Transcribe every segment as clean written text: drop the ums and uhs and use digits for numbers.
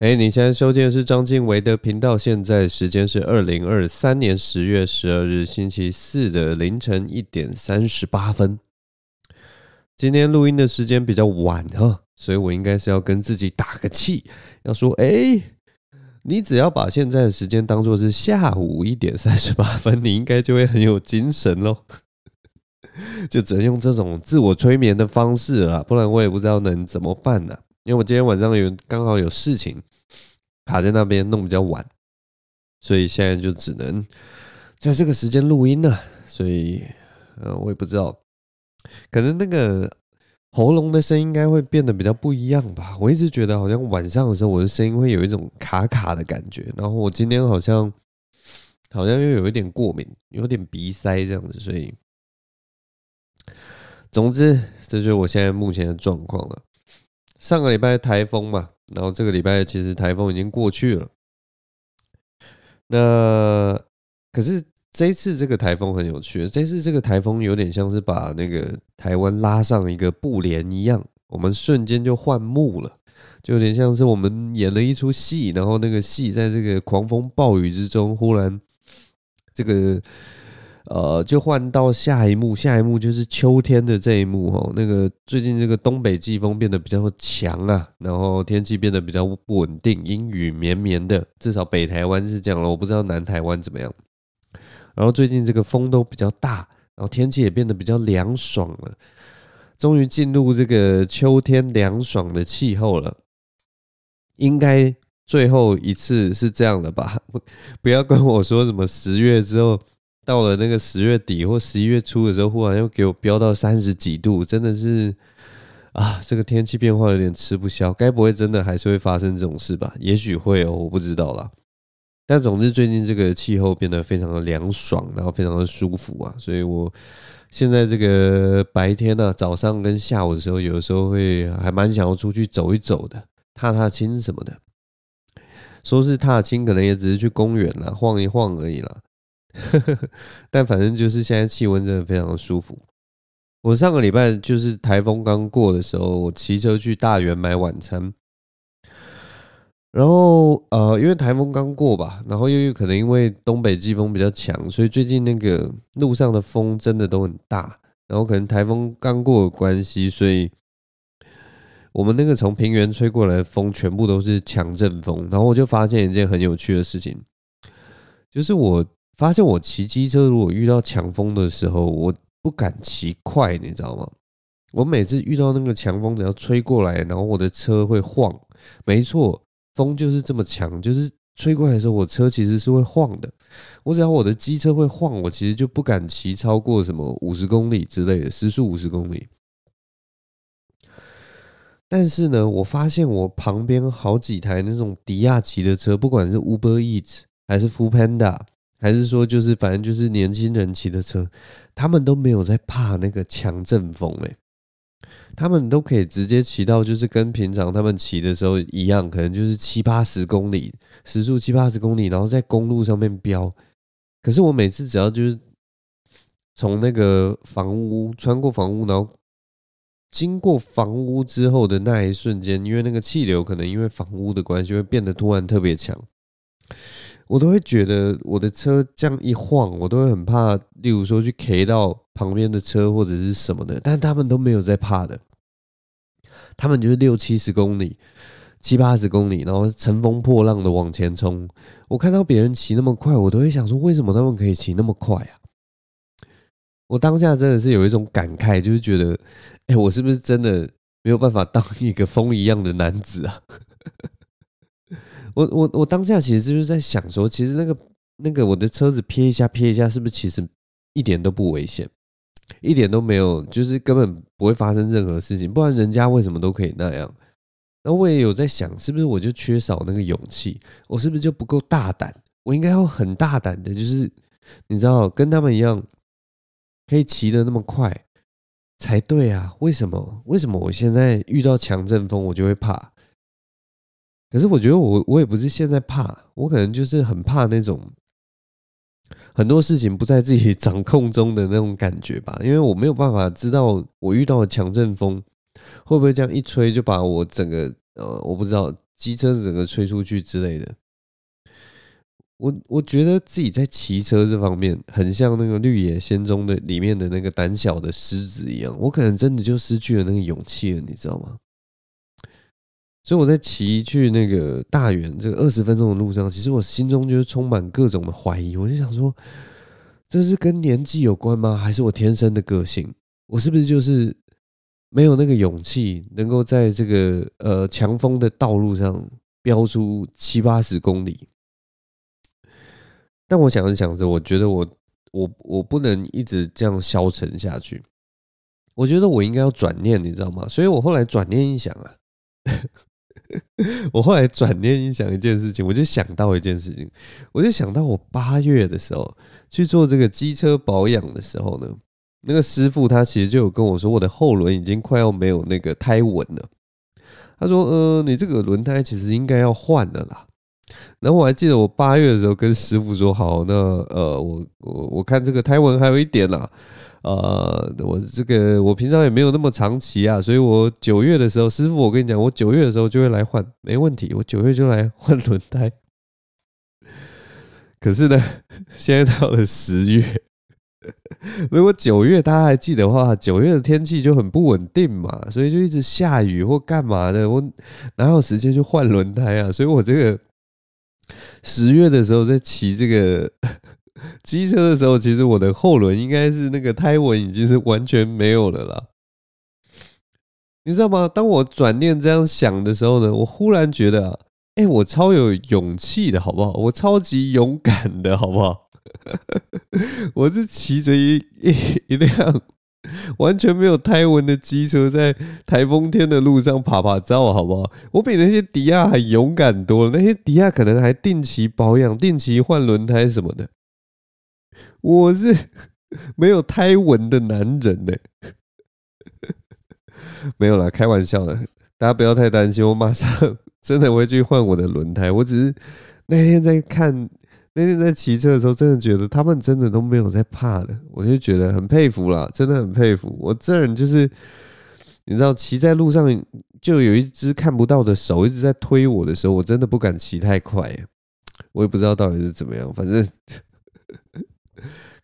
你现在收听的是张静维的频道，现在时间是2023年10月12日星期四的凌晨1点38分。今天录音的时间比较晚哈，所以我应该是要跟自己打个气，要说你只要把现在的时间当作是下午1点38分，你应该就会很有精神咯。就只能用这种自我催眠的方式啦，不然我也不知道能怎么办啦。因为我今天晚上刚好有事情卡在那边弄比较晚，所以现在就只能在这个时间录音了。所以我也不知道，可能那个喉咙的声音应该会变得比较不一样吧。我一直觉得好像晚上的时候我的声音会有一种卡卡的感觉，然后我今天好像又有一点过敏，有点鼻塞这样子，所以总之这就是我现在目前的状况了。上个礼拜台风嘛，然后这个礼拜其实台风已经过去了。那可是这一次这个台风很有趣，这次这个台风有点像是把那个台湾拉上一个布帘一样，我们瞬间就换幕了，就有点像是我们演了一出戏，然后那个戏在这个狂风暴雨之中，忽然这个就换到下一幕，下一幕就是秋天的这一幕哦。那个最近这个东北季风变得比较强啊，然后天气变得比较不稳定，阴雨绵绵的，至少北台湾是这样了，我不知道南台湾怎么样。然后最近这个风都比较大，然后天气也变得比较凉爽了，终于进入这个秋天凉爽的气候了。应该最后一次是这样了吧？不要跟我说什么10月之后到了那个10月底或11月初的时候，忽然又给我飙到30几度，真的是啊，这个天气变化有点吃不消。该不会真的还是会发生这种事吧？也许会哦，我不知道啦。但总之最近这个气候变得非常的凉爽，然后非常的舒服啊，所以我现在这个白天啊，早上跟下午的时候，有的时候会还蛮想要出去走一走的，踏踏青什么的。说是踏青，可能也只是去公园啦，晃一晃而已啦。但反正就是现在气温真的非常的舒服。我上个礼拜就是台风刚过的时候，我骑车去大园买晚餐，然后因为台风刚过吧，然后又可能因为东北季风比较强，所以最近那个路上的风真的都很大，然后可能台风刚过的关系，所以我们那个从平原吹过来的风全部都是强阵风。然后我就发现一件很有趣的事情，就是我发现我骑机车如果遇到强风的时候，我不敢骑快，你知道吗？我每次遇到那个强风只要吹过来，然后我的车会晃。没错，风就是这么强，就是吹过来的时候我车其实是会晃的。我只要我的机车会晃，我其实就不敢骑超过什么50公里之类的，时速50公里。但是呢，我发现我旁边好几台那种迪亚骑的车，不管是 Uber Eats 还是 Foodpanda，还是说就是反正就是年轻人骑的车，他们都没有在怕那个强阵风他们都可以直接骑到就是跟平常他们骑的时候一样，可能就是70-80公里，时速70-80公里，然后在公路上面飙。可是我每次只要就是从那个房屋穿过房屋，然后经过房屋之后的那一瞬间，因为那个气流可能因为房屋的关系会变得突然特别强，我都会觉得我的车这样一晃，我都会很怕，例如说去 K 到旁边的车或者是什么的，但他们都没有在怕的。他们就是60-70公里、70-80公里，然后乘风破浪的往前冲。我看到别人骑那么快，我都会想说，为什么他们可以骑那么快啊？我当下真的是有一种感慨，就是觉得，我是不是真的没有办法当一个风一样的男子啊？我当下其实就是在想说，其实那个我的车子瞥一下瞥一下，是不是其实一点都不危险，一点都没有，就是根本不会发生任何事情，不然人家为什么都可以那样？那我也有在想，是不是我就缺少那个勇气，我是不是就不够大胆？我应该要很大胆的，就是你知道，跟他们一样，可以骑得那么快才对啊？为什么我现在遇到强阵风我就会怕？可是我觉得我也不是现在怕，我可能就是很怕那种很多事情不在自己掌控中的那种感觉吧。因为我没有办法知道我遇到的强阵风会不会这样一吹就把我整个我不知道机车整个吹出去之类的。我觉得自己在骑车这方面很像那个绿野仙踪的里面的那个胆小的狮子一样，我可能真的就失去了那个勇气了，你知道吗？所以我在骑去那个大园这个20分钟的路上，其实我心中就是充满各种的怀疑，我就想说这是跟年纪有关吗？还是我天生的个性？我是不是就是没有那个勇气能够在这个强风的道路上飙出70-80公里？但我想着想着，我觉得我不能一直这样消沉下去，我觉得我应该要转念，你知道吗？所以我后来转念一想啊我后来转念一想一件事情，我就想到一件事情，我就想到我8月的时候去做这个机车保养的时候呢，那个师傅他其实就有跟我说，我的后轮已经快要没有那个胎纹了。他说你这个轮胎其实应该要换了啦。然后我还记得我8月的时候跟师傅说，好，那我看这个胎纹还有一点啦，我平常也没有那么长期啊，所以我9月的时候，师傅我跟你讲，我9月的时候就会来换，没问题，我9月就来换轮胎。可是呢，现在到了10月，如果9月大家还记得的话，9月的天气就很不稳定嘛，所以就一直下雨或干嘛的，我哪有时间去换轮胎啊？所以我这个10月的时候在骑这个机车的时候，其实我的后轮应该是那个胎纹已经是完全没有了啦，你知道吗？当我转念这样想的时候呢，我忽然觉得我超有勇气的好不好？我超级勇敢的好不好？我是骑着一辆完全没有胎纹的机车在台风天的路上爬爬照好不好？我比那些迪亚还勇敢多了，那些迪亚可能还定期保养、定期换轮胎什么的，我是没有胎纹的男人呢。没有啦，开玩笑的，大家不要太担心，我马上真的会去换我的轮胎。我只是那天在骑车的时候，真的觉得他们真的都没有在怕的，我就觉得很佩服啦，真的很佩服。我这人就是，你知道，骑在路上就有一只看不到的手一直在推我的时候，我真的不敢骑太快耶，我也不知道到底是怎么样，反正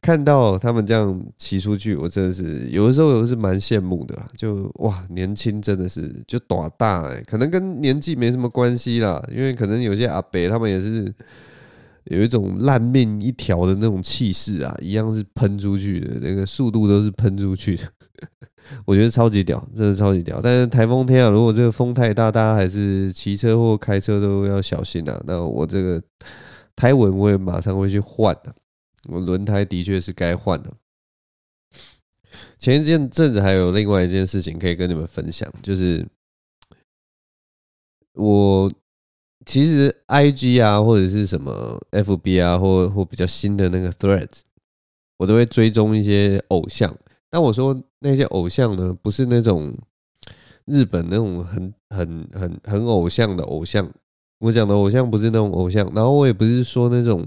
看到他们这样骑出去，我真的是有的时候是蛮羡慕的啦，就哇，年轻真的是就大大可能跟年纪没什么关系啦，因为可能有些阿伯他们也是。有一种烂命一条的那种气势啊，一样是喷出去的，那个速度都是喷出去的我觉得超级屌，真的超级屌。但是台风天啊，如果这个风太大，大家还是骑车或开车都要小心啊。那我这个胎纹我也马上会去换的，我轮胎的确是该换的。前一阵子还有另外一件事情可以跟你们分享，就是我其实 IG 啊，或者是什么 FB 啊，或比较新的那个 Threads， 我都会追踪一些偶像。但我说那些偶像呢，不是那种日本那种很偶像的偶像。我讲的偶像不是那种偶像，然后我也不是说那种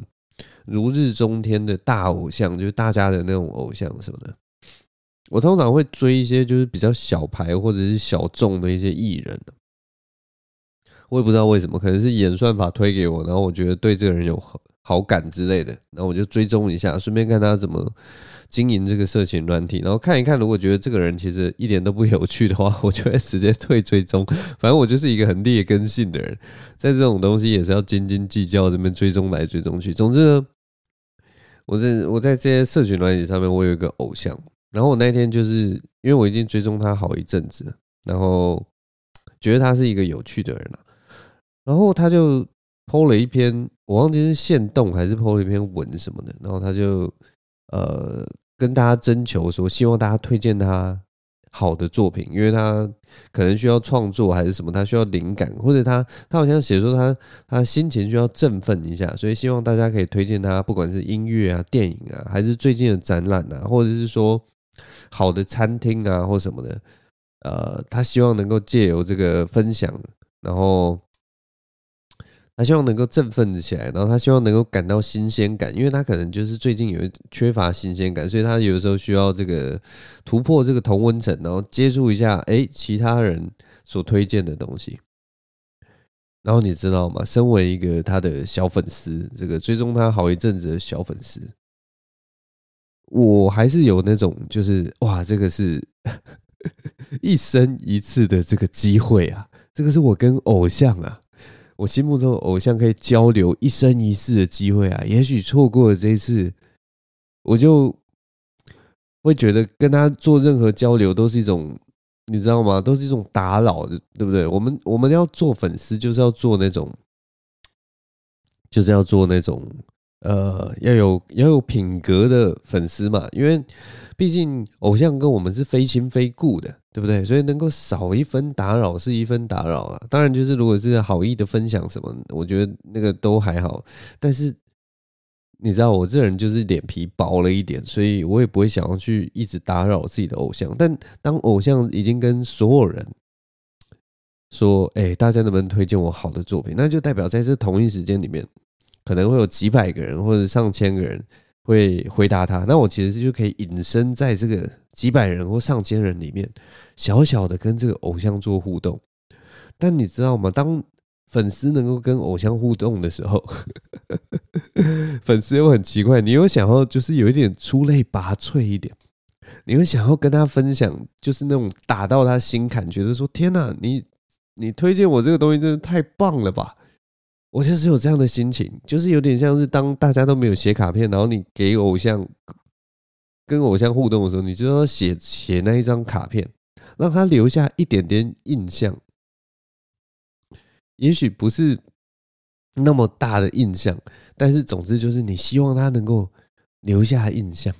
如日中天的大偶像，就是大家的那种偶像什么的。我通常会追一些就是比较小牌或者是小众的一些艺人。我也不知道为什么，可能是演算法推给我，然后我觉得对这个人有好感之类的，然后我就追踪一下，顺便看他怎么经营这个社群软体，然后看一看，如果觉得这个人其实一点都不有趣的话，我就会直接退追踪。反正我就是一个很劣根性的人，在这种东西也是要斤斤计较，这边追踪来追踪去。总之呢，我在这些社群软体上面，我有一个偶像，然后我那天就是因为我已经追踪他好一阵子，然后觉得他是一个有趣的人啦。然后他就 po 了一篇，我忘记是限动还是 po 了一篇文什么的，然后他就跟大家征求说，希望大家推荐他好的作品，因为他可能需要创作还是什么，他需要灵感，或者他好像写说他心情需要振奋一下，所以希望大家可以推荐他，不管是音乐啊、电影啊，还是最近的展览啊，或者是说好的餐厅啊或什么的，他希望能够借由这个分享，然后他希望能够振奋起来，然后他希望能够感到新鲜感，因为他可能就是最近有缺乏新鲜感，所以他有的时候需要这个突破这个同温层，然后接触一下其他人所推荐的东西。然后你知道吗？身为一个他的小粉丝，这个追踪他好一阵子的小粉丝，我还是有那种就是哇，这个是一生一次的这个机会啊，这个是我跟偶像啊，我心目中偶像可以交流一生一世的机会啊，也许错过了这一次，我就会觉得跟他做任何交流都是一种。你知道吗？都是一种打扰，对不对？我们要做粉丝，就是要做那种要有品格的粉丝嘛。因为毕竟偶像跟我们是非亲非故的，对不对？所以能够少一分打扰是一分打扰啦。当然，就是如果是好意的分享什么，我觉得那个都还好。但是你知道，我这人就是脸皮薄了一点，所以我也不会想要去一直打扰自己的偶像。但当偶像已经跟所有人说大家能不能推荐我好的作品，那就代表在这同一时间里面可能会有几百个人或者上千个人会回答他，那我其实就可以隐身在这个几百人或上千人里面，小小的跟这个偶像做互动。但你知道吗？当粉丝能够跟偶像互动的时候粉丝又很奇怪，你又想要就是有一点出类拔萃一点，你又想要跟他分享，就是那种打到他心坎，觉得说天哪，你推荐我这个东西真的太棒了吧。我就是有这样的心情，就是有点像是当大家都没有写卡片，然后你给偶像跟偶像互动的时候，你就要写那一张卡片，让他留下一点点印象，也许不是那么大的印象，但是总之就是你希望他能够留下印象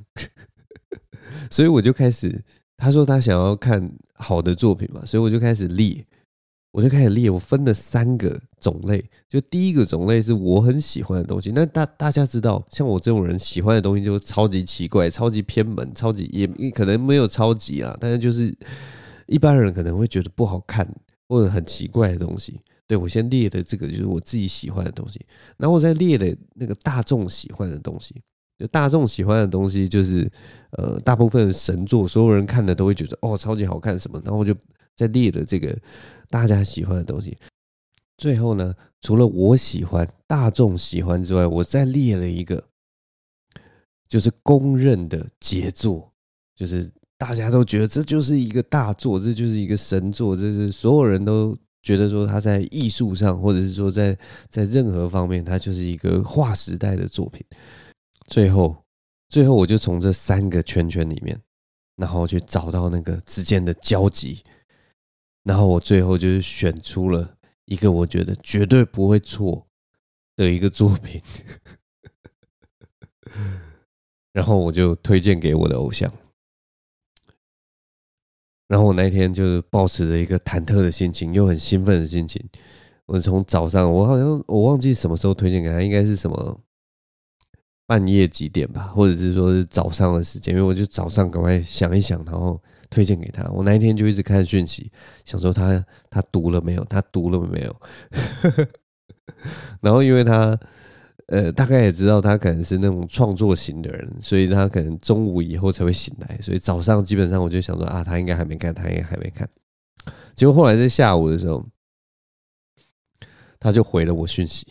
所以我就开始，他说他想要看好的作品嘛，所以我就开始列，我分了3个种类。就第一个种类是我很喜欢的东西，那大家知道像我这种人喜欢的东西就超级奇怪，超级偏门，超级也可能没有超级啦，但是就是一般人可能会觉得不好看或者很奇怪的东西。对，我先列的这个就是我自己喜欢的东西，然后我再列的那个大众喜欢的东西。就大众喜欢的东西就是大部分神作，所有人看的都会觉得哦超级好看什么，然后我就再列了这个大家喜欢的东西。最后呢，除了我喜欢大众喜欢之外，我再列了一个就是公认的杰作，就是大家都觉得这就是一个大作，这就是一个神作，这是所有人都觉得说他在艺术上或者是说在任何方面他就是一个划时代的作品。最后我就从这3个圈圈里面，然后去找到那个之间的交集，然后我最后就是选出了一个我觉得绝对不会错的一个作品然后我就推荐给我的偶像。然后我那天就是抱持着一个忐忑的心情，又很兴奋的心情。我从早上，我忘记什么时候推荐给他，应该是什么半夜几点吧，或者是说是早上的时间，因为我就早上赶快想一想，然后推荐给他。我那一天就一直看讯息，想说他读了没有，他读了没有。然后因为他大概也知道他可能是那种创作型的人，所以他可能中午以后才会醒来，所以早上基本上我就想说啊，他应该还没看，他应该还没看。结果后来在下午的时候，他就回了我讯息，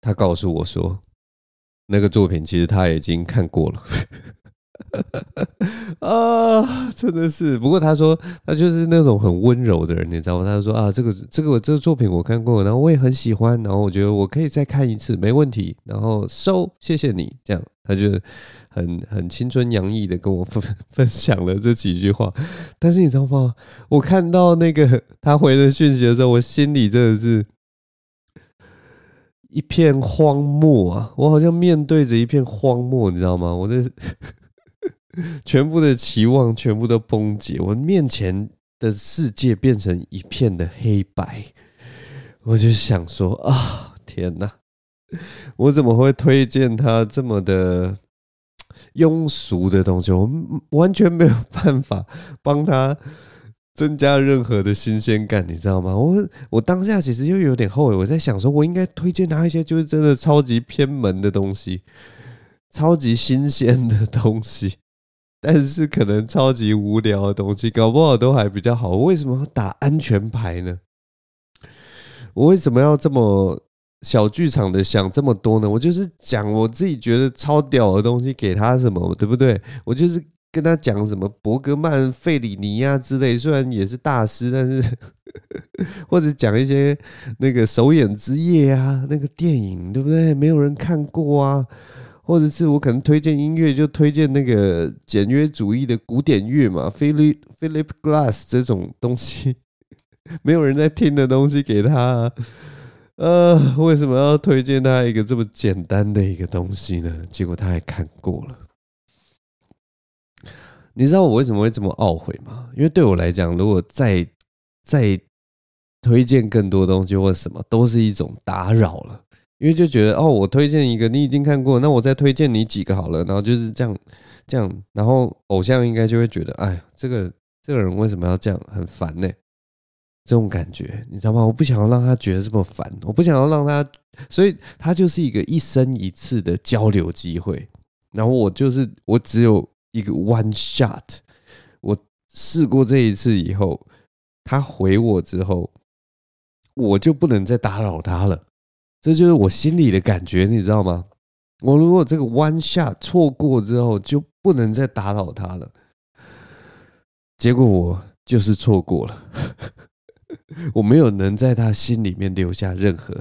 他告诉我说，那个作品其实他已经看过了。啊，真的是。不过他说他就是那种很温柔的人，你知道吗？他说啊，这个作品我看过，然后我也很喜欢，然后我觉得我可以再看一次，没问题。然后谢谢你这样，他就很青春洋溢的跟我分享了这几句话。但是你知道吗？我看到那个他回的讯息的时候，我心里真的是一片荒漠啊！我好像面对着一片荒漠，你知道吗？我的全部的期望全部都崩解，我面前的世界变成一片的黑白。我就想说啊，天哪，我怎么会推荐他这么的庸俗的东西？我完全没有办法帮他增加任何的新鲜感，你知道吗？我当下其实又有点后悔，我在想说我应该推荐他一些就是真的超级偏门的东西，超级新鲜的东西，但是可能超级无聊的东西搞不好都还比较好。为什么要打安全牌呢？我为什么要这么小剧场的想这么多呢？我就是讲我自己觉得超屌的东西给他什么，对不对？我就是跟他讲什么伯格曼、费里尼啊之类，虽然也是大师，但是或者讲一些那个首演之夜啊，那个电影，对不对？没有人看过啊。或者是我可能推荐音乐，就推荐那个简约主义的古典乐嘛 ，Philip Glass 这种东西，没有人在听的东西给他啊。为什么要推荐他一个这么简单的一个东西呢？结果他还看过了。你知道我为什么会这么懊悔吗？因为对我来讲，如果再推荐更多东西或什么，都是一种打扰了。因为就觉得哦，我推荐一个你已经看过，那我再推荐你几个好了，然后就是这样，然后偶像应该就会觉得，哎，这个人为什么要这样，很烦呢、欸？这种感觉你知道吗？我不想要让他觉得这么烦，我不想要让他，所以他就是一个一生一次的交流机会。然后我只有一个 one shot， 我试过这一次以后，他回我之后，我就不能再打扰他了。这就是我心里的感觉，你知道吗？我如果这个one shot 错过之后，就不能再打扰他了。结果我就是错过了，我没有能在他心里面留下任何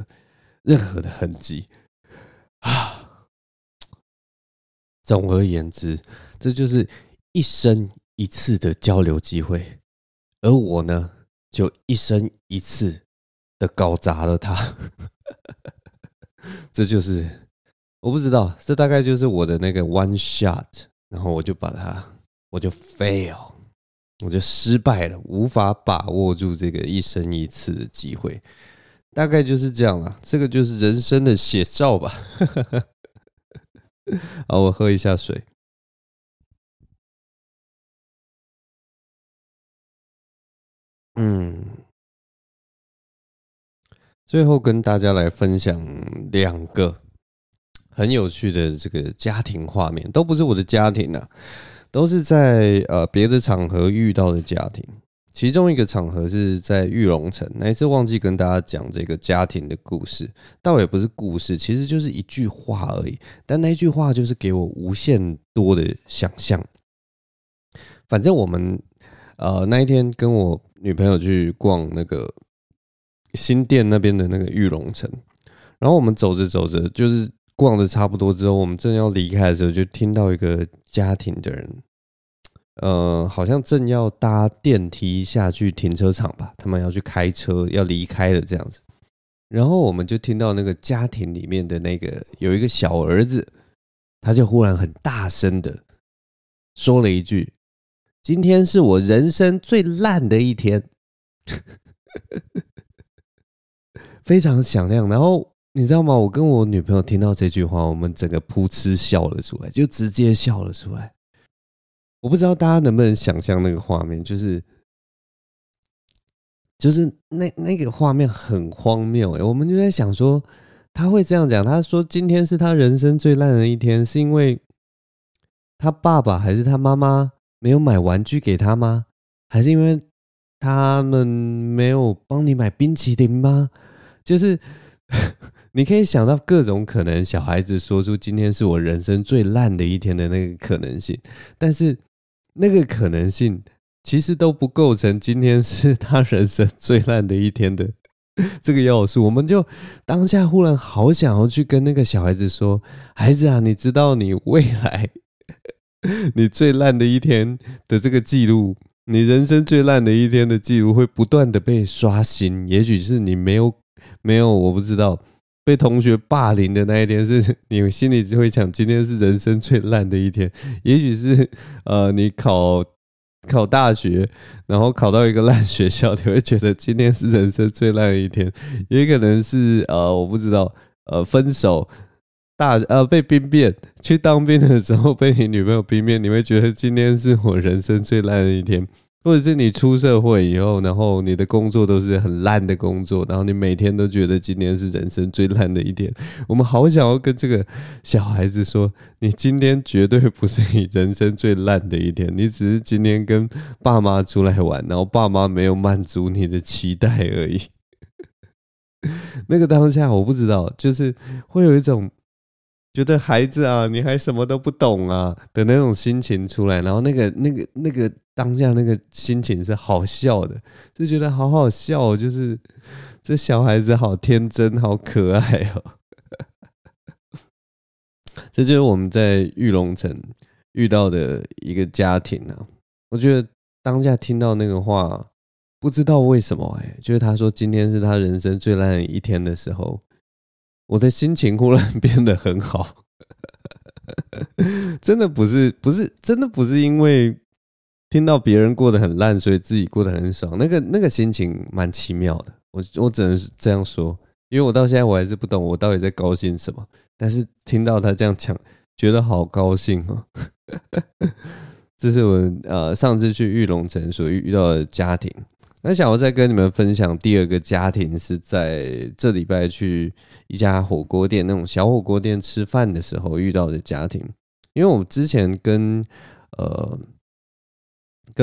的痕迹啊。总而言之，这就是一生一次的交流机会，而我呢，就一生一次的搞砸了他。这就是我不知道，这大概就是我的那个 one shot， 然后我就 fail， 我就失败了，无法把握住这个一生一次的机会，大概就是这样啦。这个就是人生的写照吧。好，我喝一下水。最后跟大家来分享两个很有趣的这个家庭画面，都不是我的家庭啊，都是在别的场合遇到的家庭。其中一个场合是在裕隆城，那一次忘记跟大家讲这个家庭的故事，倒也不是故事，其实就是一句话而已，但那一句话就是给我无限多的想象。反正我们那一天跟我女朋友去逛那个新店那边的那个裕隆城，然后我们走着走着，就是逛的差不多之后，我们正要离开的时候，就听到一个家庭的人，好像正要搭电梯下去停车场吧，他们要去开车要离开了这样子。然后我们就听到那个家庭里面的那个有一个小儿子，他就忽然很大声的说了一句：“今天是我人生最烂的一天。”非常响亮，然后你知道吗？我跟我女朋友听到这句话，我们整个噗嗤笑了出来，就直接笑了出来。我不知道大家能不能想象那个画面，就是那个画面很荒谬欸。我们就在想说，他会这样讲，他说今天是他人生最烂的一天，是因为他爸爸还是他妈妈没有买玩具给他吗？还是因为他们没有帮你买冰淇淋吗？就是你可以想到各种可能，小孩子说出今天是我人生最烂的一天的那个可能性，但是那个可能性其实都不构成今天是他人生最烂的一天的这个要素。我们就当下忽然好想要去跟那个小孩子说，孩子啊，你知道你未来你最烂的一天的这个记录，你人生最烂的一天的记录会不断的被刷新，也许是你没有，我不知道，被同学霸凌的那一天，是你心里只会想今天是人生最烂的一天。也许是你考大学，然后考到一个烂学校，你会觉得今天是人生最烂的一天。也可能是我不知道，分手被兵变，去当兵的时候被你女朋友兵变，你会觉得今天是我人生最烂的一天。或者是你出社会以后，然后你的工作都是很烂的工作，然后你每天都觉得今天是人生最烂的一天。我们好想要跟这个小孩子说，你今天绝对不是你人生最烂的一天，你只是今天跟爸妈出来玩，然后爸妈没有满足你的期待而已。那个当下我不知道，就是会有一种觉得孩子啊你还什么都不懂啊的那种心情出来，然后那个当下那个心情是好笑的，就觉得好好笑哦，就是这小孩子好天真好可爱哦。这就是我们在玉龙城遇到的一个家庭啊，我觉得当下听到那个话不知道为什么就是他说今天是他人生最烂的一天的时候，我的心情忽然变得很好。真的不是真的不是因为听到别人过得很烂所以自己过得很爽，那个心情蛮奇妙的，我只能这样说，因为我到现在我还是不懂我到底在高兴什么，但是听到他这样讲觉得好高兴哦。这是我上次去玉龙城所遇到的家庭。那想要再跟你们分享第二个家庭，是在这礼拜去一家火锅店，那种小火锅店吃饭的时候遇到的家庭。因为我之前跟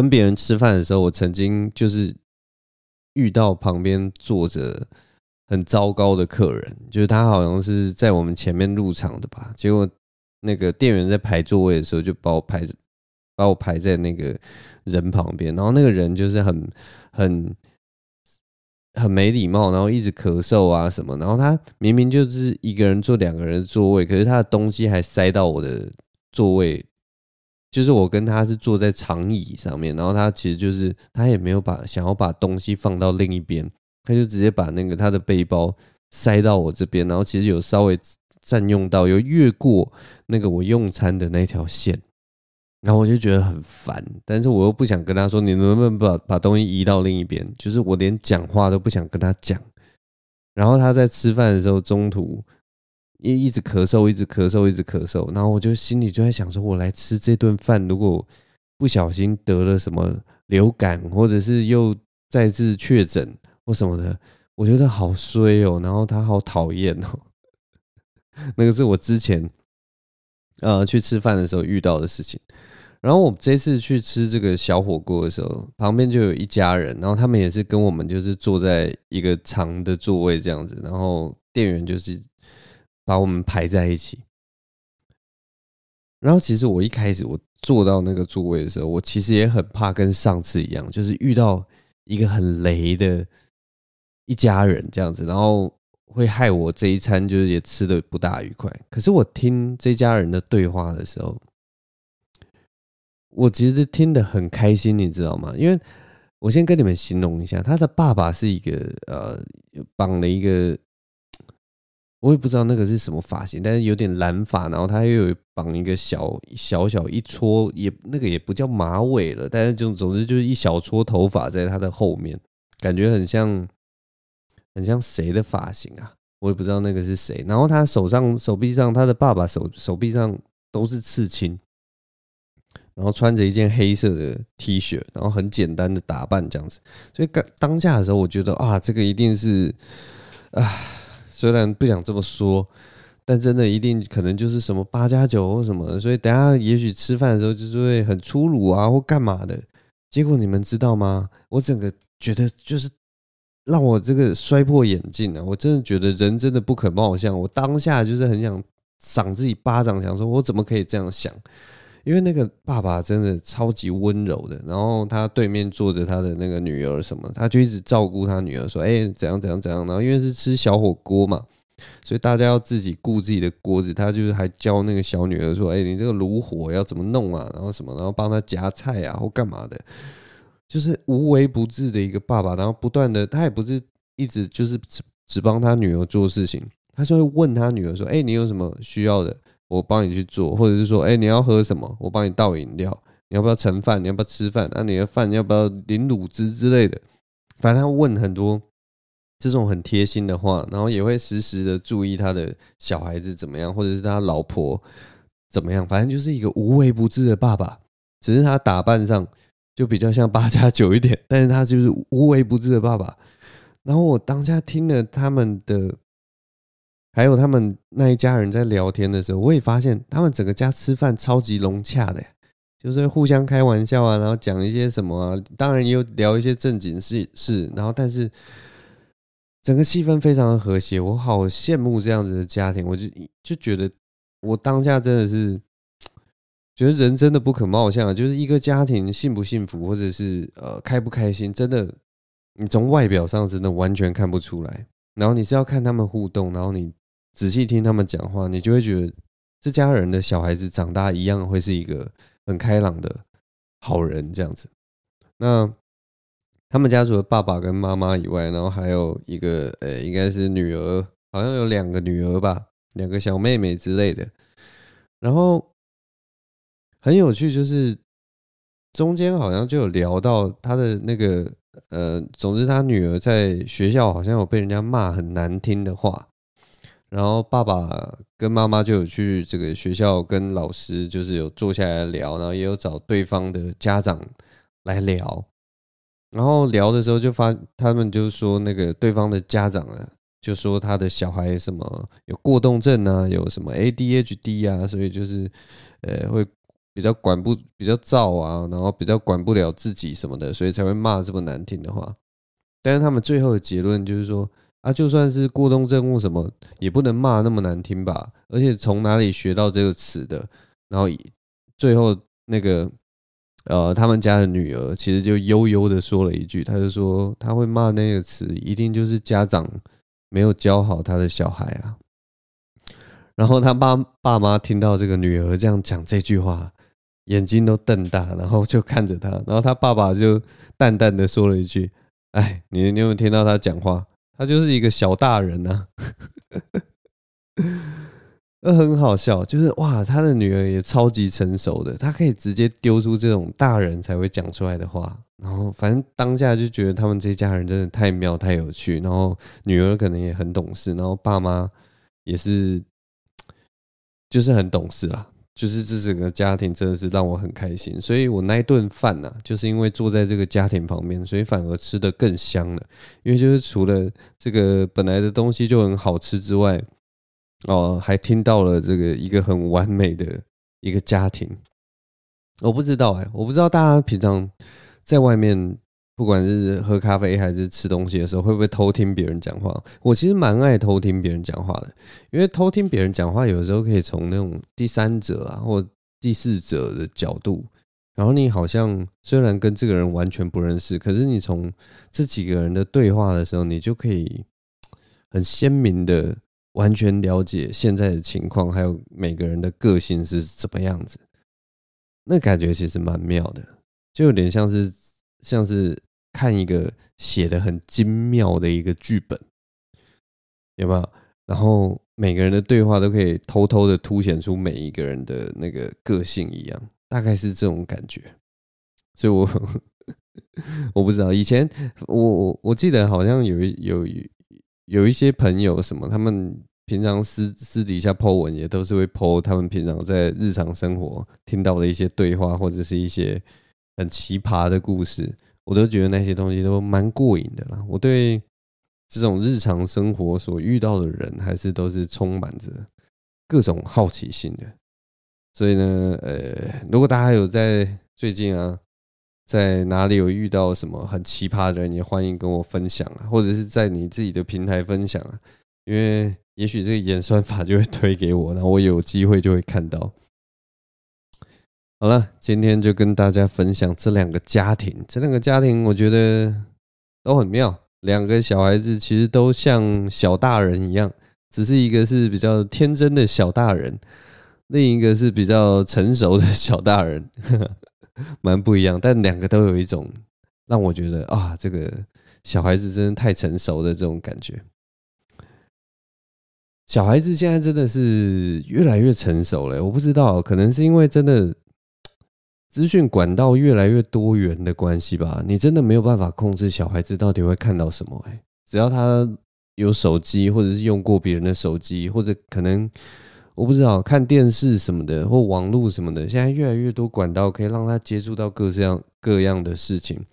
别人吃饭的时候，我曾经就是遇到旁边坐着很糟糕的客人，就是他好像是在我们前面入场的吧，结果那个店员在排座位的时候就把我排在那个人旁边，然后那个人就是很没礼貌，然后一直咳嗽啊什么，然后他明明就是一个人坐两个人的座位，可是他的东西还塞到我的座位，就是我跟他是坐在长椅上面，然后他其实就是他也没有想要把东西放到另一边，他就直接把那个他的背包塞到我这边，然后其实有稍微占用到，有越过那个我用餐的那条线，然后我就觉得很烦，但是我又不想跟他说你能不能把东西移到另一边，就是我连讲话都不想跟他讲。然后他在吃饭的时候中途一直咳嗽一直咳嗽一直咳嗽，然后我就心里就在想说，我来吃这顿饭如果不小心得了什么流感或者是又再次确诊或什么的，我觉得好衰哦，然后他好讨厌哦。那个是我之前去吃饭的时候遇到的事情。然后我这次去吃这个小火锅的时候，旁边就有一家人，然后他们也是跟我们就是坐在一个长的座位这样子，然后店员就是把我们排在一起。然后其实我一开始我坐到那个座位的时候，我其实也很怕跟上次一样，就是遇到一个很雷的一家人这样子，然后会害我这一餐就是也吃得不大愉快。可是我听这家人的对话的时候，我其实听得很开心，你知道吗？因为我先跟你们形容一下，他的爸爸是一个绑了一个，我也不知道那个是什么发型，但是有点染发，然后他又有绑一个小一撮，也那个也不叫马尾了，但是总之就是一小撮头发在他的后面，感觉很像谁的发型啊，我也不知道那个是谁。然后他手臂上，他的爸爸手臂上都是刺青，然后穿着一件黑色的 T 恤，然后很简单的打扮这样子。所以当下的时候我觉得啊，这个一定是虽然不想这么说，但真的一定可能就是什么8+9或什么的，所以等一下也许吃饭的时候就是会很粗鲁啊或干嘛的。结果你们知道吗，我整个觉得就是让我这个摔破眼镜啊！我真的觉得人真的不可貌相，我当下就是很想赏自己巴掌，想说我怎么可以这样想？因为那个爸爸真的超级温柔的，然后他对面坐着他的那个女儿什么，他就一直照顾他女儿说怎样怎样怎样，然后因为是吃小火锅嘛，所以大家要自己顾自己的锅子，他就是还教那个小女儿说你这个炉火要怎么弄啊，然后什么，然后帮他夹菜啊或干嘛的，就是无微不至的一个爸爸。然后不断的，他也不是一直就是只帮他女儿做事情，他是会问他女儿说你有什么需要的我帮你去做，或者是说你要喝什么我帮你倒饮料，你要不要盛饭，你要不要吃饭啊，你的饭要不要淋卤汁之类的，反正他问很多这种很贴心的话，然后也会时时的注意他的小孩子怎么样，或者是他老婆怎么样，反正就是一个无微不至的爸爸，只是他打扮上就比较像8+9一点，但是他就是无微不至的爸爸。然后我当下听了他们的，还有他们那一家人在聊天的时候，我也发现他们整个家吃饭超级融洽的，就是互相开玩笑啊，然后讲一些什么啊，当然也有聊一些正经事，然后但是整个气氛非常的和谐，我好羡慕这样子的家庭。我 就觉得我当下真的是觉得人真的不可貌相，就是一个家庭幸不幸福或者是开不开心，真的你从外表上真的完全看不出来，然后你是要看他们互动，然后你仔细听他们讲话，你就会觉得这家人的小孩子长大一样会是一个很开朗的好人这样子。那他们家除了爸爸跟妈妈以外，然后还有一个应该是女儿，好像有两个女儿吧，两个小妹妹之类的。然后很有趣，就是中间好像就有聊到他的那个总之他女儿在学校好像有被人家骂很难听的话，然后爸爸跟妈妈就有去这个学校跟老师就是有坐下来聊，然后也有找对方的家长来聊。然后聊的时候就他们就说那个对方的家长啊，就说他的小孩什么有过动症啊，有什么 ADHD 啊，所以就是会比较躁啊，然后比较管不了自己什么的，所以才会骂这么难听的话。但是他们最后的结论就是说啊，就算是过动症或什么也不能骂那么难听吧，而且从哪里学到这个词的。然后最后那个他们家的女儿其实就悠悠的说了一句，他就说他会骂那个词一定就是家长没有教好他的小孩啊。然后他爸妈听到这个女儿这样讲这句话，眼睛都瞪大，然后就看着他，然后他爸爸就淡淡的说了一句，哎，你有没有听到他讲话，他就是一个小大人啊。很好笑，就是哇，他的女儿也超级成熟的，他可以直接丢出这种大人才会讲出来的话。然后反正当下就觉得他们这家人真的太妙太有趣，然后女儿可能也很懂事，然后爸妈也是就是很懂事啦，就是这整个家庭真的是让我很开心。所以我那一顿饭啊，就是因为坐在这个家庭旁边，所以反而吃得更香了，因为就是除了这个本来的东西就很好吃之外，还听到了这个一个很完美的一个家庭。我不知道大家平常在外面不管是喝咖啡还是吃东西的时候会不会偷听别人讲话。我其实蛮爱偷听别人讲话的，因为偷听别人讲话有时候可以从那种第三者啊或第四者的角度，然后你好像虽然跟这个人完全不认识，可是你从这几个人的对话的时候，你就可以很鲜明的完全了解现在的情况，还有每个人的个性是怎么样子，那感觉其实蛮妙的，就有点像是看一个写得很精妙的一个剧本，有没有？然后每个人的对话都可以偷偷的凸显出每一个人的那个个性一样，大概是这种感觉。所以我不知道，以前我记得好像有一些朋友什么，他们平常私底下 po 文也都是会 po 他们平常在日常生活听到的一些对话，或者是一些很奇葩的故事，我都觉得那些东西都蛮过瘾的啦。我对这种日常生活所遇到的人，还是都是充满着各种好奇心的。所以呢，如果大家有在最近啊，在哪里有遇到什么很奇葩的人，也欢迎跟我分享啊，或者是在你自己的平台分享啊，因为也许这个演算法就会推给我，然后我有机会就会看到。好了，今天就跟大家分享这两个家庭我觉得都很妙，两个小孩子其实都像小大人一样，只是一个是比较天真的小大人，另一个是比较成熟的小大人，蛮不一样，但两个都有一种让我觉得啊，这个小孩子真的太成熟的这种感觉。小孩子现在真的是越来越成熟了，我不知道，可能是因为真的资讯管道越来越多元的关系吧，你真的没有办法控制小孩子到底会看到什么，只要他有手机或者是用过别人的手机，或者可能我不知道看电视什么的或网络什么的，现在越来越多管道可以让他接触到各样的事情。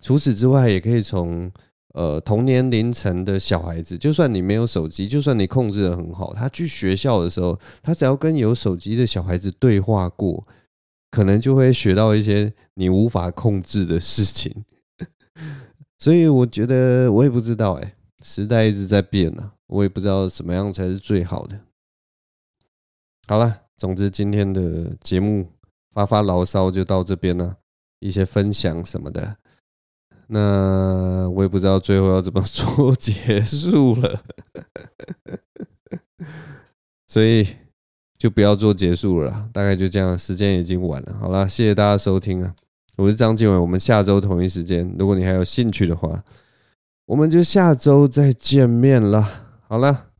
除此之外，也可以从同年龄层的小孩子，就算你没有手机，就算你控制得很好，他去学校的时候，他只要跟有手机的小孩子对话过，可能就会学到一些你无法控制的事情。所以我觉得我也不知道时代一直在变啊，我也不知道什么样才是最好的。好啦，总之今天的节目发牢骚就到这边啦，一些分享什么的，那我也不知道最后要怎么说结束了所以就不要做结束了啦，大概就这样，时间已经晚了。好啦，谢谢大家收听啊，我是张敬伟，我们下周同一时间，如果你还有兴趣的话，我们就下周再见面了。好啦，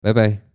拜拜。